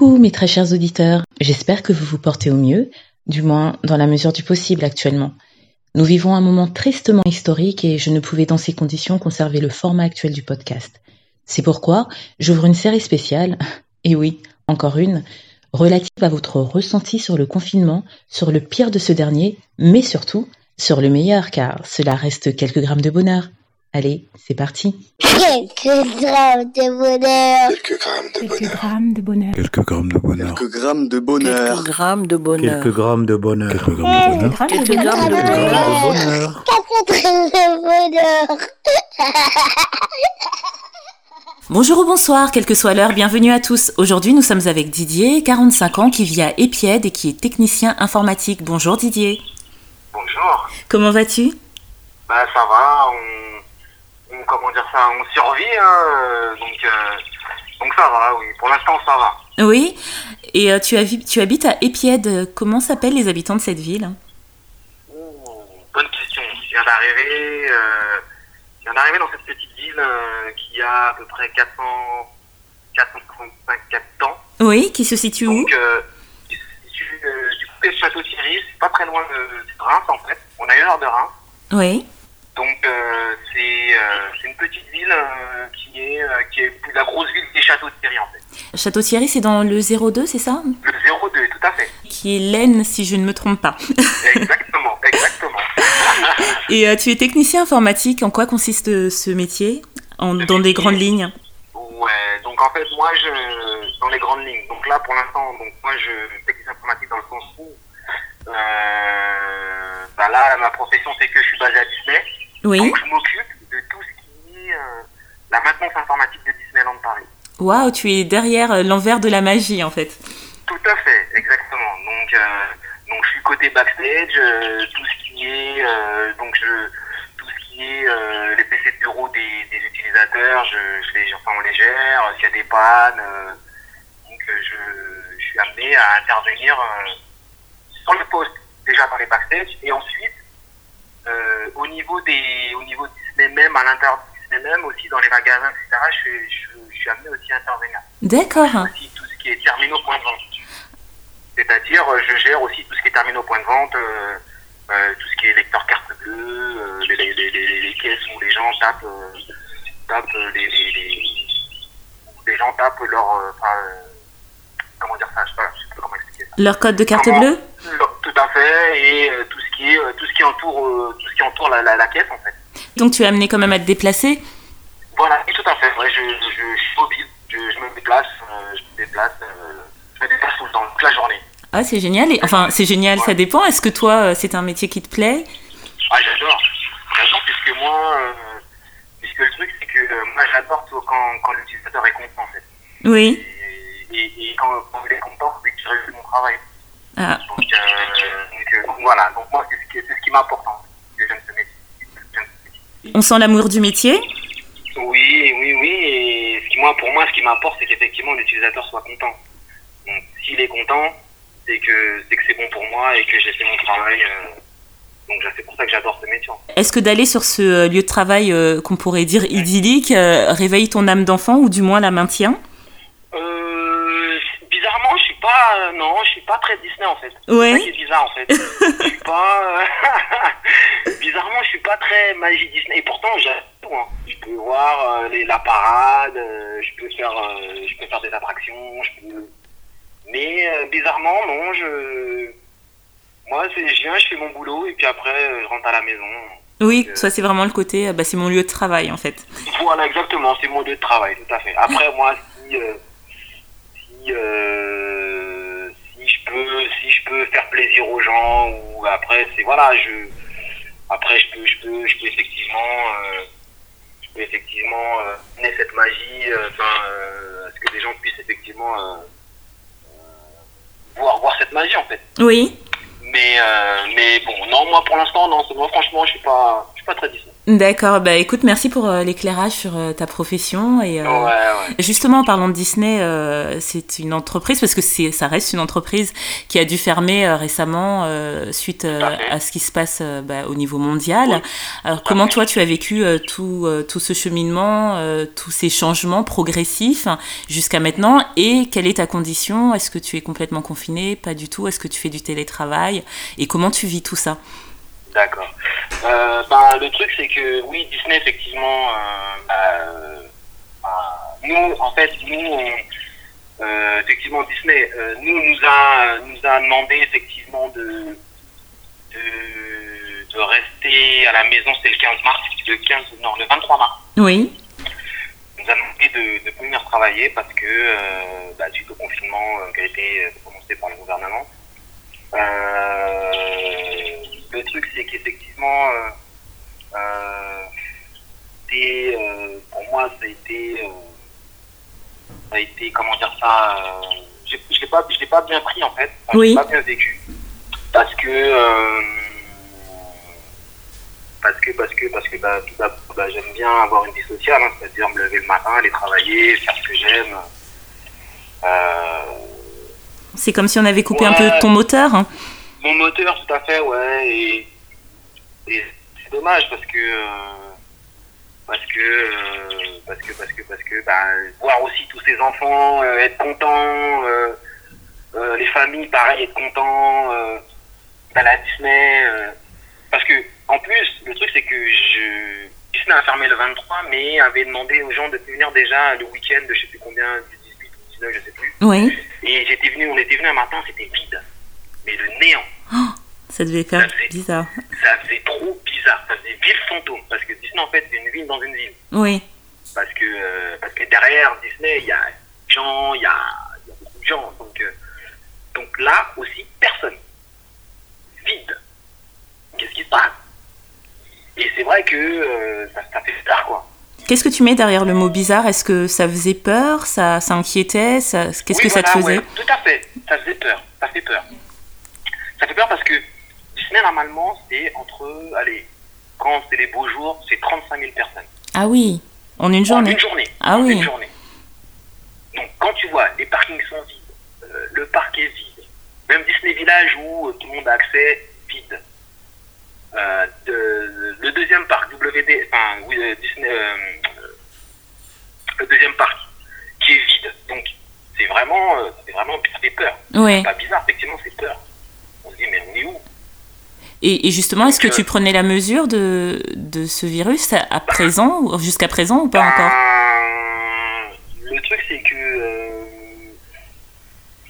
Coucou mes très chers auditeurs, j'espère que vous vous portez au mieux, du moins dans la mesure du possible actuellement. Nous vivons un moment tristement historique et je ne pouvais dans ces conditions conserver le format actuel du podcast. C'est pourquoi j'ouvre une série spéciale, et oui, encore une, relative à votre ressenti sur le confinement, sur le pire de ce dernier, mais surtout sur le meilleur, car cela reste quelques grammes de bonheur. Allez, c'est parti. Quelques grammes de bonheur. Quelques grammes de bonheur. Quelques grammes de bonheur. Quelques grammes de bonheur. Quelques grammes de bonheur. Quelques grammes de bonheur. Quelques grammes de bonheur. Quelques grammes de bonheur. Quelques grammes de bonheur. Bonjour ou bonsoir, quelle que soit l'heure, bienvenue à tous. Aujourd'hui, nous sommes avec Didier, 45 ans, qui vit à Épiède et qui est technicien informatique. Bonjour Didier. Bonjour. Comment vas-tu ? Bah ça va, on survit, hein, donc ça va, oui. Pour l'instant, ça va. Oui, et tu habites à Épiède. Comment s'appellent les habitants de cette ville ? Oh, bonne question. Je viens d'arriver dans cette petite ville qui a à peu près 435 habitants. Oui, qui se situe où ? Qui se situe du côté de Château-Thierry, c'est pas très loin de Reims, en fait. On a une heure de Reims. Oui. Donc c'est une petite ville qui est la grosse ville des Châteaux-Thierry en fait. Château-Thierry, c'est dans le 02, c'est ça ? Le 02, tout à fait. Qui est l'Aisne, si je ne me trompe pas. Exactement. Et tu es technicien informatique, en quoi consiste ce métier dans des grandes lignes ? Ouais, donc en fait moi dans les grandes lignes. Donc là pour l'instant, moi je technicien informatique dans le sens où là ma profession c'est que je suis basé à Disney. Oui. Donc, je m'occupe de tout ce qui est la maintenance informatique de Disneyland Paris. Waouh, tu es derrière l'envers de la magie, en fait. Tout à fait, exactement. Donc je suis côté backstage, tout ce qui est les PC de bureau des utilisateurs, on les gère, s'il y a des pannes. Donc je suis amené à intervenir sur le poste, déjà dans les backstage, et ensuite, au niveau de Disney même, à l'intérieur de Disney même, aussi dans les magasins, etc., je suis amené aussi à intervenir. D'accord. Aussi tout ce qui est terminaux point de vente. C'est-à-dire, je gère aussi tout ce qui est terminaux point de vente, tout ce qui est lecteur carte bleue, les caisses où les gens tapent leur... comment dire ça, je sais pas comment expliquer ça. Leur code de carte bleue ? Tout à fait, et tout ce qui entoure la caisse en fait. Donc tu es amené quand même à te déplacer ? Voilà, tout à fait. Ouais, je suis mobile, je me déplace tout le temps, toute la journée. Ah c'est génial, ouais. Ça dépend. Est-ce que toi c'est un métier qui te plaît ? Ah j'adore puisque moi, le truc c'est que moi j'adore quand l'utilisateur est content en fait. Oui. Et quand il est content, c'est que je réussis mon travail. Ah. Donc voilà, donc moi c'est ce qui m'importe, que j'aime ce métier. On sent l'amour du métier ? Oui, et pour moi ce qui m'importe c'est qu'effectivement l'utilisateur soit content. Donc s'il est content, c'est que c'est bon pour moi et que j'ai fait mon travail, donc c'est pour ça que j'adore ce métier. Est-ce que d'aller sur ce lieu de travail qu'on pourrait dire idyllique réveille ton âme d'enfant ou du moins la maintient ? Non, je suis pas très Disney en fait. Ouais. C'est ça qui est bizarre en fait. Bizarrement, je suis pas très magie Disney. Et pourtant, j'adore tout. Hein. Je peux voir la parade, je peux faire des attractions. Mais bizarrement, non. Je viens, je fais mon boulot et puis après, je rentre à la maison. Oui, ça c'est vraiment le côté. C'est mon lieu de travail en fait. Voilà, exactement. C'est mon lieu de travail, tout à fait. Après, moi, si je peux faire plaisir aux gens ou après c'est voilà je peux effectivement donner cette magie à ce que les gens puissent effectivement voir cette magie en fait. Oui. Mais bon non moi pour l'instant non moi franchement je suis pas très Disney. D'accord, bah écoute, merci pour l'éclairage sur ta profession. Et, ouais. Justement, en parlant de Disney, c'est une entreprise, parce que ça reste une entreprise qui a dû fermer récemment suite à ce qui se passe au niveau mondial. Oui. Alors, comment toi, tu as vécu tout ce cheminement, tous ces changements progressifs jusqu'à maintenant, et quelle est ta condition ? Est-ce que tu es complètement confiné ? Pas du tout. Est-ce que tu fais du télétravail ? Et comment tu vis tout ça ? D'accord. Le truc, c'est que oui, Disney, effectivement, Disney nous a demandé effectivement de rester à la maison. C'était le 23 mars. Oui. Nous a demandé de venir travailler parce que suite au confinement qui a été prononcé par le gouvernement. Le truc, c'est qu'effectivement, pour moi, ça a été, comment dire ça, je l'ai pas bien pris, en fait. Enfin, oui. Je l'ai pas bien vécu. Parce que j'aime bien avoir une vie sociale, hein, c'est-à-dire me lever le matin, aller travailler, faire ce que j'aime. C'est comme si on avait coupé un peu ton moteur, hein. Mon moteur, tout à fait, ouais, et c'est dommage parce que voir aussi tous ces enfants être contents, les familles pareil être contents, à Disney, parce que en plus le truc c'est que Disney a fermé le 23, mais avait demandé aux gens de venir déjà le week-end de je sais plus combien, du 18 ou 19, je sais plus. Oui. Et on était venu un matin, c'était vide. Mais le néant. Oh, ça devait faire bizarre. Ça faisait trop bizarre. Ça faisait ville fantôme. Parce que Disney, en fait, c'est une ville dans une ville. Oui. Parce que derrière Disney, il y a des gens, il y a beaucoup de gens. Donc là aussi, personne. Vide. Qu'est-ce qui se passe ? Et c'est vrai que ça fait bizarre, quoi. Qu'est-ce que tu mets derrière le mot bizarre ? Est-ce que ça faisait peur ? Ça inquiétait ? Ça te faisait ? Ouais. Tout à fait. Ça faisait peur. Ça fait peur. Ça fait peur parce que Disney, normalement, c'est quand c'est les beaux jours, c'est 35 000 personnes. Ah oui, en une journée. En une journée. Ah oui. Une journée. Donc, quand tu vois, les parkings sont vides, le parc est vide, même Disney Village où tout le monde a accès, vide. Le deuxième parc, le deuxième parc, qui est vide. Donc, c'est vraiment, ça fait peur. Ouais. C'est pas bizarre, effectivement, c'est peur. Mais on est où ? Et justement, est-ce que tu prenais la mesure de ce virus jusqu'à présent ou pas encore ? Le truc, c'est que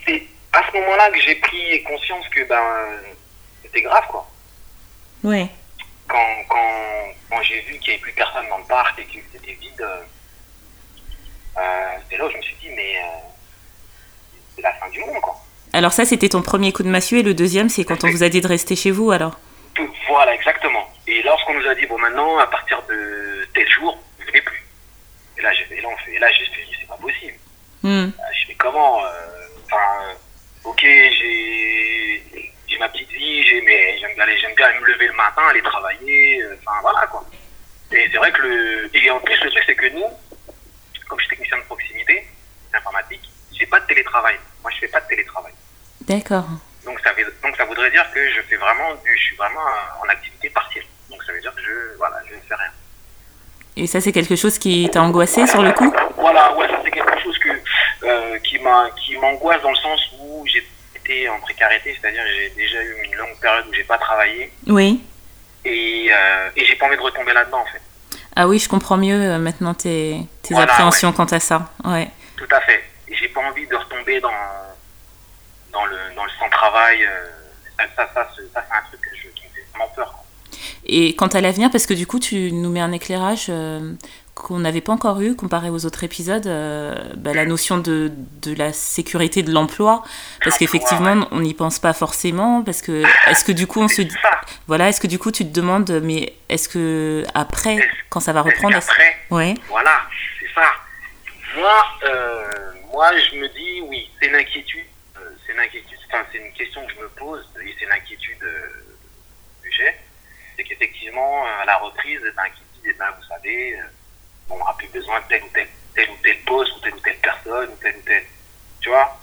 c'est à ce moment-là que j'ai pris conscience que c'était grave, quoi. Oui. Quand j'ai vu qu'il n'y avait plus personne dans le parc et que c'était vide, c'est là où je me suis dit, mais c'est la fin du monde, quoi. Alors ça, c'était ton premier coup de massue, et le deuxième, c'est quand on vous a dit de rester chez vous, alors ? Voilà, exactement. Et lorsqu'on nous a dit, bon, maintenant, à partir de tel jour, vous ne venez plus. Et là, j'ai fait, c'est pas possible. Je fais comment ? Enfin, ok, j'ai ma petite vie, j'aime bien me lever le matin, aller travailler, enfin, voilà, quoi. Et c'est vrai que et en plus, le truc, c'est que nous, comme je suis technicien de proximité, informatique, j'ai pas de télétravail. Moi, je fais pas de télétravail. D'accord. Donc, ça voudrait dire que je suis vraiment en activité partielle. Donc, ça veut dire que je ne fais rien. Et ça, c'est quelque chose qui t'a angoissé sur le coup ? Voilà, ouais, ça, c'est quelque chose qui m'angoisse dans le sens où j'ai été en précarité, c'est-à-dire que j'ai déjà eu une longue période où j'ai pas travaillé. Oui. Et j'ai pas envie de retomber là-dedans, en fait. Ah oui, je comprends mieux maintenant tes appréhensions quant à ça. Ouais. Tout à fait. J'ai pas envie de retomber dans le sans-travail. Ça, c'est un truc qui me fait vraiment peur, quoi. Et quant à l'avenir, parce que du coup, tu nous mets un éclairage qu'on n'avait pas encore eu, comparé aux autres épisodes, la notion de la sécurité de l'emploi. Parce qu'effectivement, on n'y pense pas forcément. Parce que, est-ce que du coup, on se dit... Voilà, est-ce que du coup, tu te demandes, mais est-ce que après, quand ça va reprendre... Après, ouais. Voilà, c'est ça. Moi, je me dis, oui, c'est une inquiétude. C'est une question que je me pose, et c'est une inquiétude que j'ai. C'est qu'effectivement, à la reprise,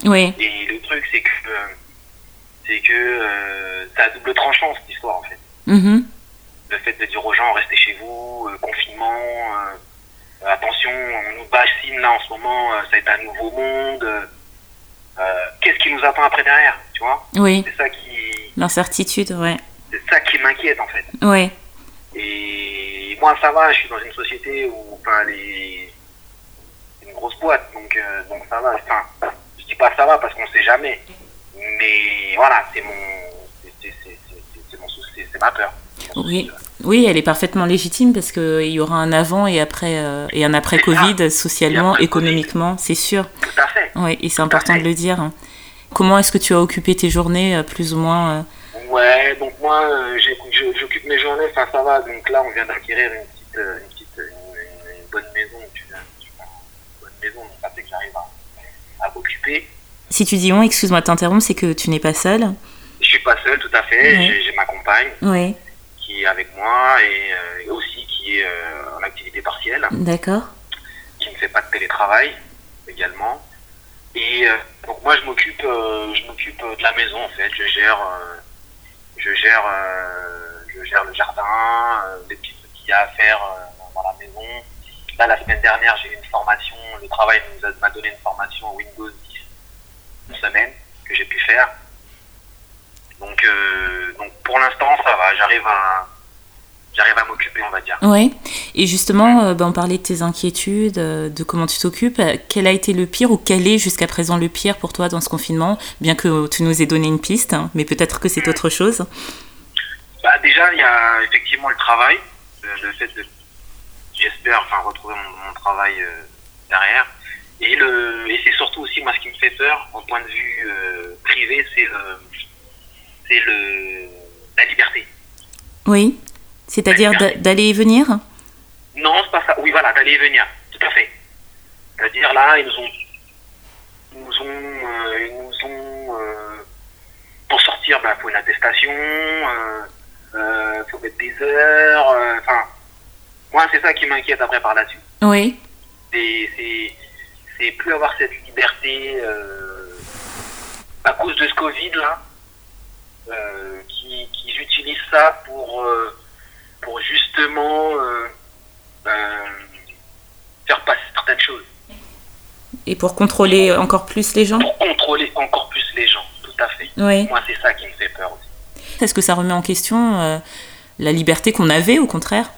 Oui. Et le truc, c'est que ça a double tranchant, cette histoire, en fait. Mm-hmm. Le fait de dire aux gens, restez chez vous, confinement, attention, on nous bassine là en ce moment, ça va être un nouveau monde. Qu'est-ce qui nous attend après derrière, tu vois ? Oui. C'est ça qui... L'incertitude, ouais. C'est ça qui m'inquiète, en fait. Oui. Et moi, ça va, je suis dans une société où, enfin, c'est une grosse boîte, donc ça va. Enfin, je dis pas ça va parce qu'on sait jamais. Mais voilà, c'est ma peur. Oui. Oui, elle est parfaitement légitime parce qu'il y aura un avant et après et un après Covid, socialement, après économiquement, COVID. C'est sûr. Tout à fait. Oui, et c'est important de le dire. Comment est-ce que tu as occupé tes journées, plus ou moins Ouais, donc moi, j'occupe mes journées, enfin ça va. Donc là, on vient d'acquérir une bonne maison. Une bonne maison, donc ça fait que j'arrive à m'occuper. Si tu dis on, excuse-moi de t'interrompre, c'est que tu n'es pas seule. Je suis pas seule, tout à fait. Oui. J'ai ma compagne. Oui. Qui est avec moi et aussi qui est en activité partielle. D'accord. Qui ne fait pas de télétravail également. Et donc moi je m'occupe de la maison en fait. Je gère le jardin, les petits trucs qu'il y a à faire dans la maison. Là la semaine dernière j'ai eu une formation. Le travail m'a donné une formation Windows 10 une semaine que j'ai pu faire. Donc pour l'instant ça va, j'arrive à m'occuper on va dire. Oui, et justement on parlait de tes inquiétudes, de comment tu t'occupes, quel a été le pire ou quel est jusqu'à présent le pire pour toi dans ce confinement, bien que tu nous aies donné une piste, hein, mais peut-être que c'est autre chose. Bah, déjà il y a effectivement le travail, le fait de, j'espère enfin, retrouver mon travail derrière, et c'est surtout aussi moi ce qui me fait peur, au point de vue privé, c'est la liberté. Oui, c'est-à-dire d'aller et venir ? Non, c'est pas ça. Oui, voilà, d'aller et venir, tout à fait. C'est-à-dire là, ils nous ont pour sortir, il faut une attestation, il faut mettre des heures, enfin, moi c'est ça qui m'inquiète après par là-dessus. Oui. C'est plus avoir cette liberté à cause de ce Covid là. Qui utilisent ça pour justement faire passer certaines choses. Et pour contrôler encore plus les gens ? Pour contrôler encore plus les gens, tout à fait. Oui. Moi, c'est ça qui me fait peur aussi. Est-ce que ça remet en question la liberté qu'on avait, au contraire ?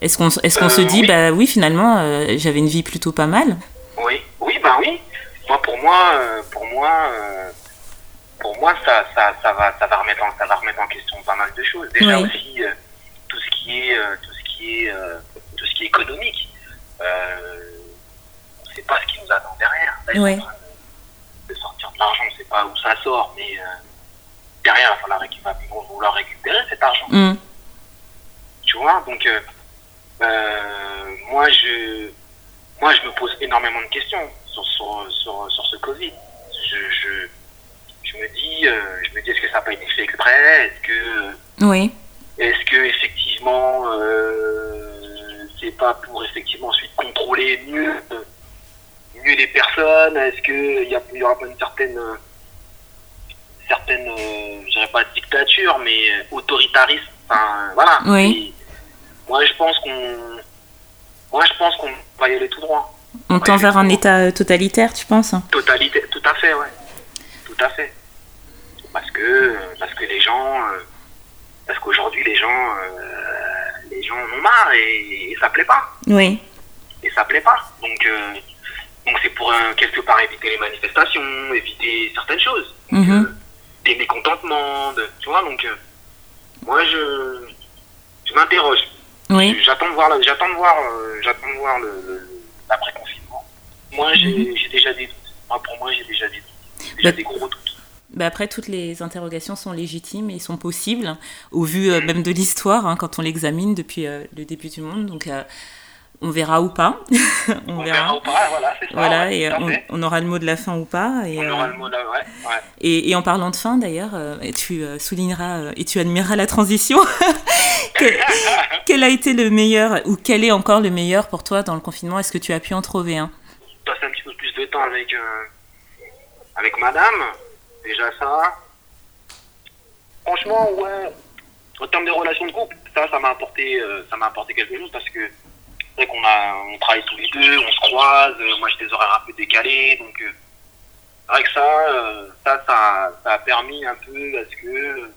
Est-ce qu'on se dit, oui. Bah oui, finalement, j'avais une vie plutôt pas mal ? Oui, bah oui. Pour moi, ça va remettre en question pas mal de choses. Déjà oui. Aussi, tout ce qui est économique, on ne sait pas ce qui nous attend derrière. Là, oui. De sortir de l'argent, on ne sait pas où ça sort, mais derrière, il va vouloir récupérer cet argent. Mm. Tu vois, donc moi, je me pose énormément de questions sur ce Covid. Je me dis, est-ce que ça n'a pas été fait exprès ? Est-ce que effectivement, c'est pas pour effectivement ensuite contrôler mieux les personnes ? Est-ce que il y aura pas une certaine, je dirais pas dictature, mais autoritarisme ? Enfin, voilà. Oui. Moi, je pense qu'on va y aller tout droit. On tend vers un état totalitaire, tu penses ? Totalitaire, tout à fait, ouais. Tout à fait. Parce que les gens, parce qu'aujourd'hui les gens en ont marre et ça plaît pas. Oui. Et ça plaît pas. Donc c'est pour quelque part éviter les manifestations, éviter certaines choses, donc, mm-hmm. Des mécontentements, tu vois. Donc moi je m'interroge. Oui. J'attends de voir l'après confinement. Moi j'ai déjà des doutes. J'ai des gros doutes. Bah après, toutes les interrogations sont légitimes et sont possibles, au vu même de l'histoire, hein, quand on l'examine depuis le début du monde. Donc, on verra ou pas. on verra ou pas, voilà, c'est ça. Voilà, ouais, et on aura le mot de la fin ou pas. Et, on aura le mot de la fin, ouais. Et en parlant de fin, d'ailleurs, tu souligneras et tu admireras la transition. Quel a été le meilleur, ou quel est encore le meilleur pour toi dans le confinement ? Est-ce que tu as pu en trouver un ? Passer un petit peu plus de temps avec... avec madame, déjà ça. Franchement, ouais, en termes de relations de couple, ça m'a apporté quelque chose parce que c'est vrai qu'on on travaille tous les deux, on se croise, moi j'ai des horaires un peu décalés, donc c'est vrai que ça a permis un peu à ce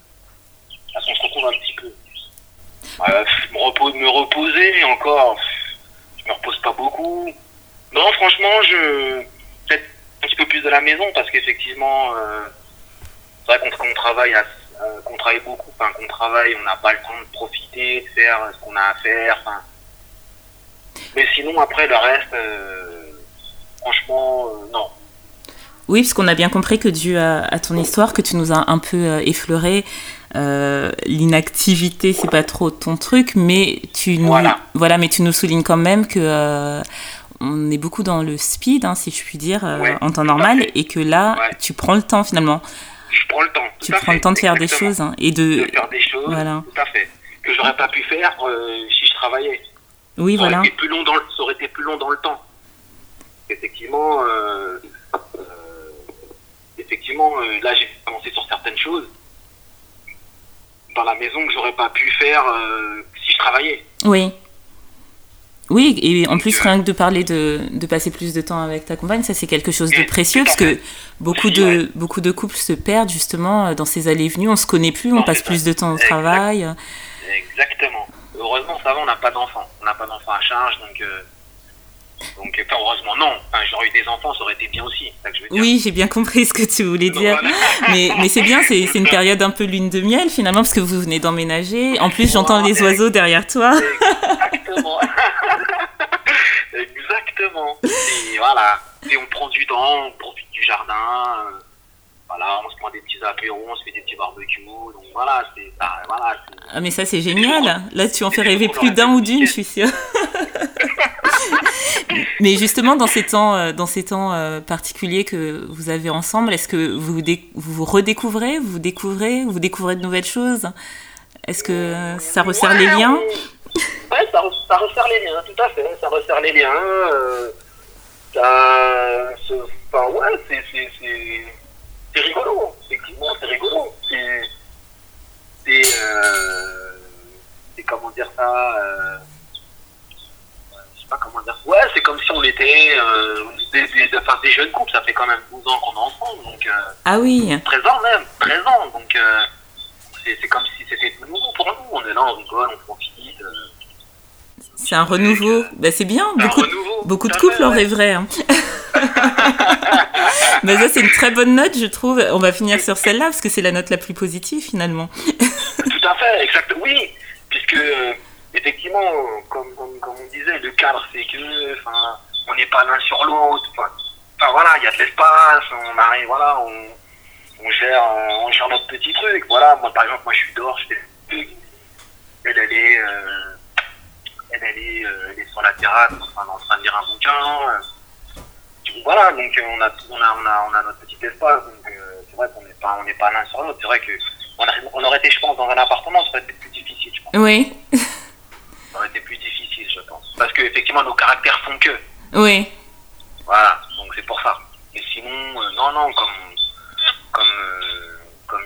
qu'on se retrouve un petit peu. Me reposer encore, je me repose pas beaucoup. Non, franchement, peut-être un petit peu plus de la maison parce qu'effectivement, c'est vrai qu'on travaille beaucoup, enfin, on n'a pas le temps de profiter, de faire ce qu'on a à faire. Enfin. Mais sinon, après, le reste, franchement, non. Oui, parce qu'on a bien compris que dû à ton histoire, que tu nous as un peu effleuré, l'inactivité, c'est pas trop ton truc, mais tu nous soulignes quand même que on est beaucoup dans le speed, hein, si je puis dire, en temps normal, et que là, tu prends le temps finalement. Je prends le temps. Tu prends le temps de faire des choses tout à fait, que j'aurais pas pu faire si je travaillais. Oui, ça aurait été plus long dans le temps. Effectivement, là j'ai commencé sur certaines choses dans la maison que j'aurais pas pu faire si je travaillais. Oui. Oui, et en plus, rien que de parler de passer plus de temps avec ta compagne, ça c'est quelque chose de précieux, parce que beaucoup de couples se perdent justement dans ces allées-venues, on se connaît plus, on passe plus de temps au travail. Exactement. Heureusement, ça va, on n'a pas d'enfants à charge, donc enfin, heureusement, non. Enfin, j'aurais eu des enfants, ça aurait été bien aussi, c'est ça que je veux dire. Oui, j'ai bien compris ce que tu voulais dire. Voilà. Mais c'est bien, c'est une période un peu lune de miel finalement, parce que vous venez d'emménager. En plus, j'entends les oiseaux derrière toi. Exactement. Et voilà. Et on prend du temps, on profite du jardin. Voilà, on se prend des petits apéros, on se fait des petits barbecues. Donc voilà, c'est ça. Voilà, ah, mais ça, c'est génial. Là, tu en fais rêver plus d'un ou d'une, je suis sûre. Mais justement, dans ces temps particuliers que vous avez ensemble, est-ce que vous découvrez de nouvelles choses ? Est-ce que ça resserre les liens ? Oui, ça resserre les liens, tout à fait. Ça resserre les liens. C'est rigolo. Effectivement, c'est rigolo. C'est comment dire ça je sais pas comment dire. Ouais, c'est comme si on était des jeunes couples. Ça fait quand même 12 ans qu'on est ensemble. Donc, ah oui. 13 ans même. 13 ans. Donc, c'est comme si c'était nouveau pour nous. On est là, on rigole, on profite. C'est un renouveau. Ben, c'est bien. Beaucoup de couples en rêveraient. Hein. Ben, ça, c'est une très bonne note, je trouve. On va finir sur celle-là, parce que c'est la note la plus positive, finalement. Tout à fait, exact. Oui, puisque, effectivement, comme on disait, le cadre, c'est que, enfin, on n'est pas l'un sur l'autre. Enfin, voilà, il y a de l'espace, on arrive, voilà, on gère notre petit truc. Voilà, moi, par exemple, je suis dehors, je fais des trucs. Elle est sur la terrasse, en train de lire un bouquin. Voilà, donc on a notre petit espace, donc c'est vrai qu'on n'est pas l'un sur l'autre. C'est vrai qu'on aurait été, je pense, dans un appartement, ça aurait été plus difficile, je pense. Oui. Ça aurait été plus difficile, je pense. Parce qu'effectivement, nos caractères font que. Oui. Voilà, donc c'est pour ça. Et sinon, non, comme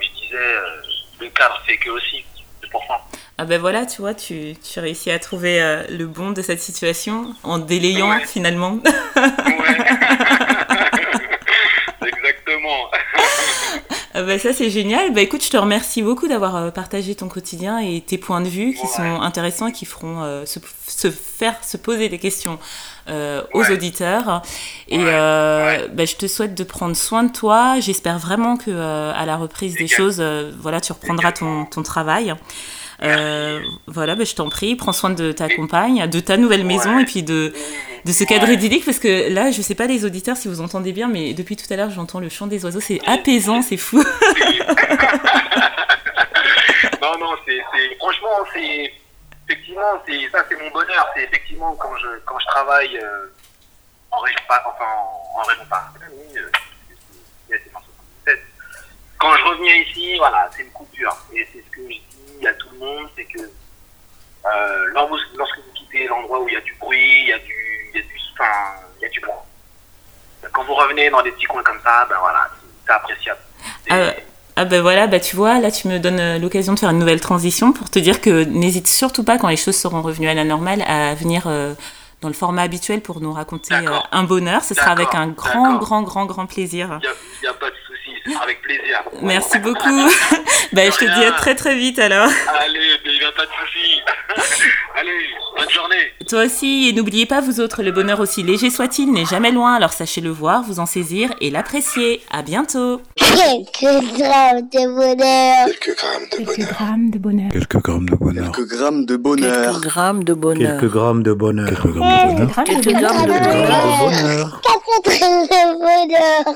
je disais, le cadre fait que aussi, c'est pour ça. Ah ben voilà, tu vois, tu réussis à trouver le bon de cette situation en délayant finalement. Ouais. Exactement. Ah ben ça, c'est génial. Ben écoute, je te remercie beaucoup d'avoir partagé ton quotidien et tes points de vue qui sont intéressants et qui feront se poser des questions aux auditeurs. Et ben, je te souhaite de prendre soin de toi. J'espère vraiment que à la reprise des choses, voilà, tu reprendras ton travail. Voilà, bah, je t'en prie, prends soin de ta compagne, de ta nouvelle maison et puis de ce cadre idyllique, parce que là, je sais pas les auditeurs si vous entendez bien, mais depuis tout à l'heure j'entends le chant des oiseaux, c'est apaisant, c'est fou. non, franchement, effectivement, ça c'est mon bonheur, c'est effectivement quand je travaille quand je reviens ici, voilà, c'est une coupure, et c'est ce que je dis à tout le monde, c'est que lorsque vous quittez l'endroit où il y a du bruit, il y a du bruit. Quand vous revenez dans des petits coins comme ça, ben voilà, c'est appréciable. Ah ben voilà, bah tu vois, là tu me donnes l'occasion de faire une nouvelle transition pour te dire que n'hésite surtout pas, quand les choses seront revenues à la normale, à venir dans le format habituel pour nous raconter un bonheur. Ce sera avec un grand plaisir. Il n'y a pas de souci, ce sera avec plaisir. Merci beaucoup. Je te dis à très vite alors. Allez, il n'y a pas de souci. Allez, bonne journée. Toi aussi, et n'oubliez pas vous autres, le bonheur aussi léger soit-il n'est jamais loin, alors sachez le voir, vous en saisir et l'apprécier. À bientôt. Quelques grammes de bonheur. Quelques grammes de bonheur. Quelques grammes de bonheur. Quelques grammes de bonheur. Quelques grammes de bonheur. Quelques grammes de bonheur. Quelques grammes de bonheur. Quelques grammes de bonheur. Quelques grammes de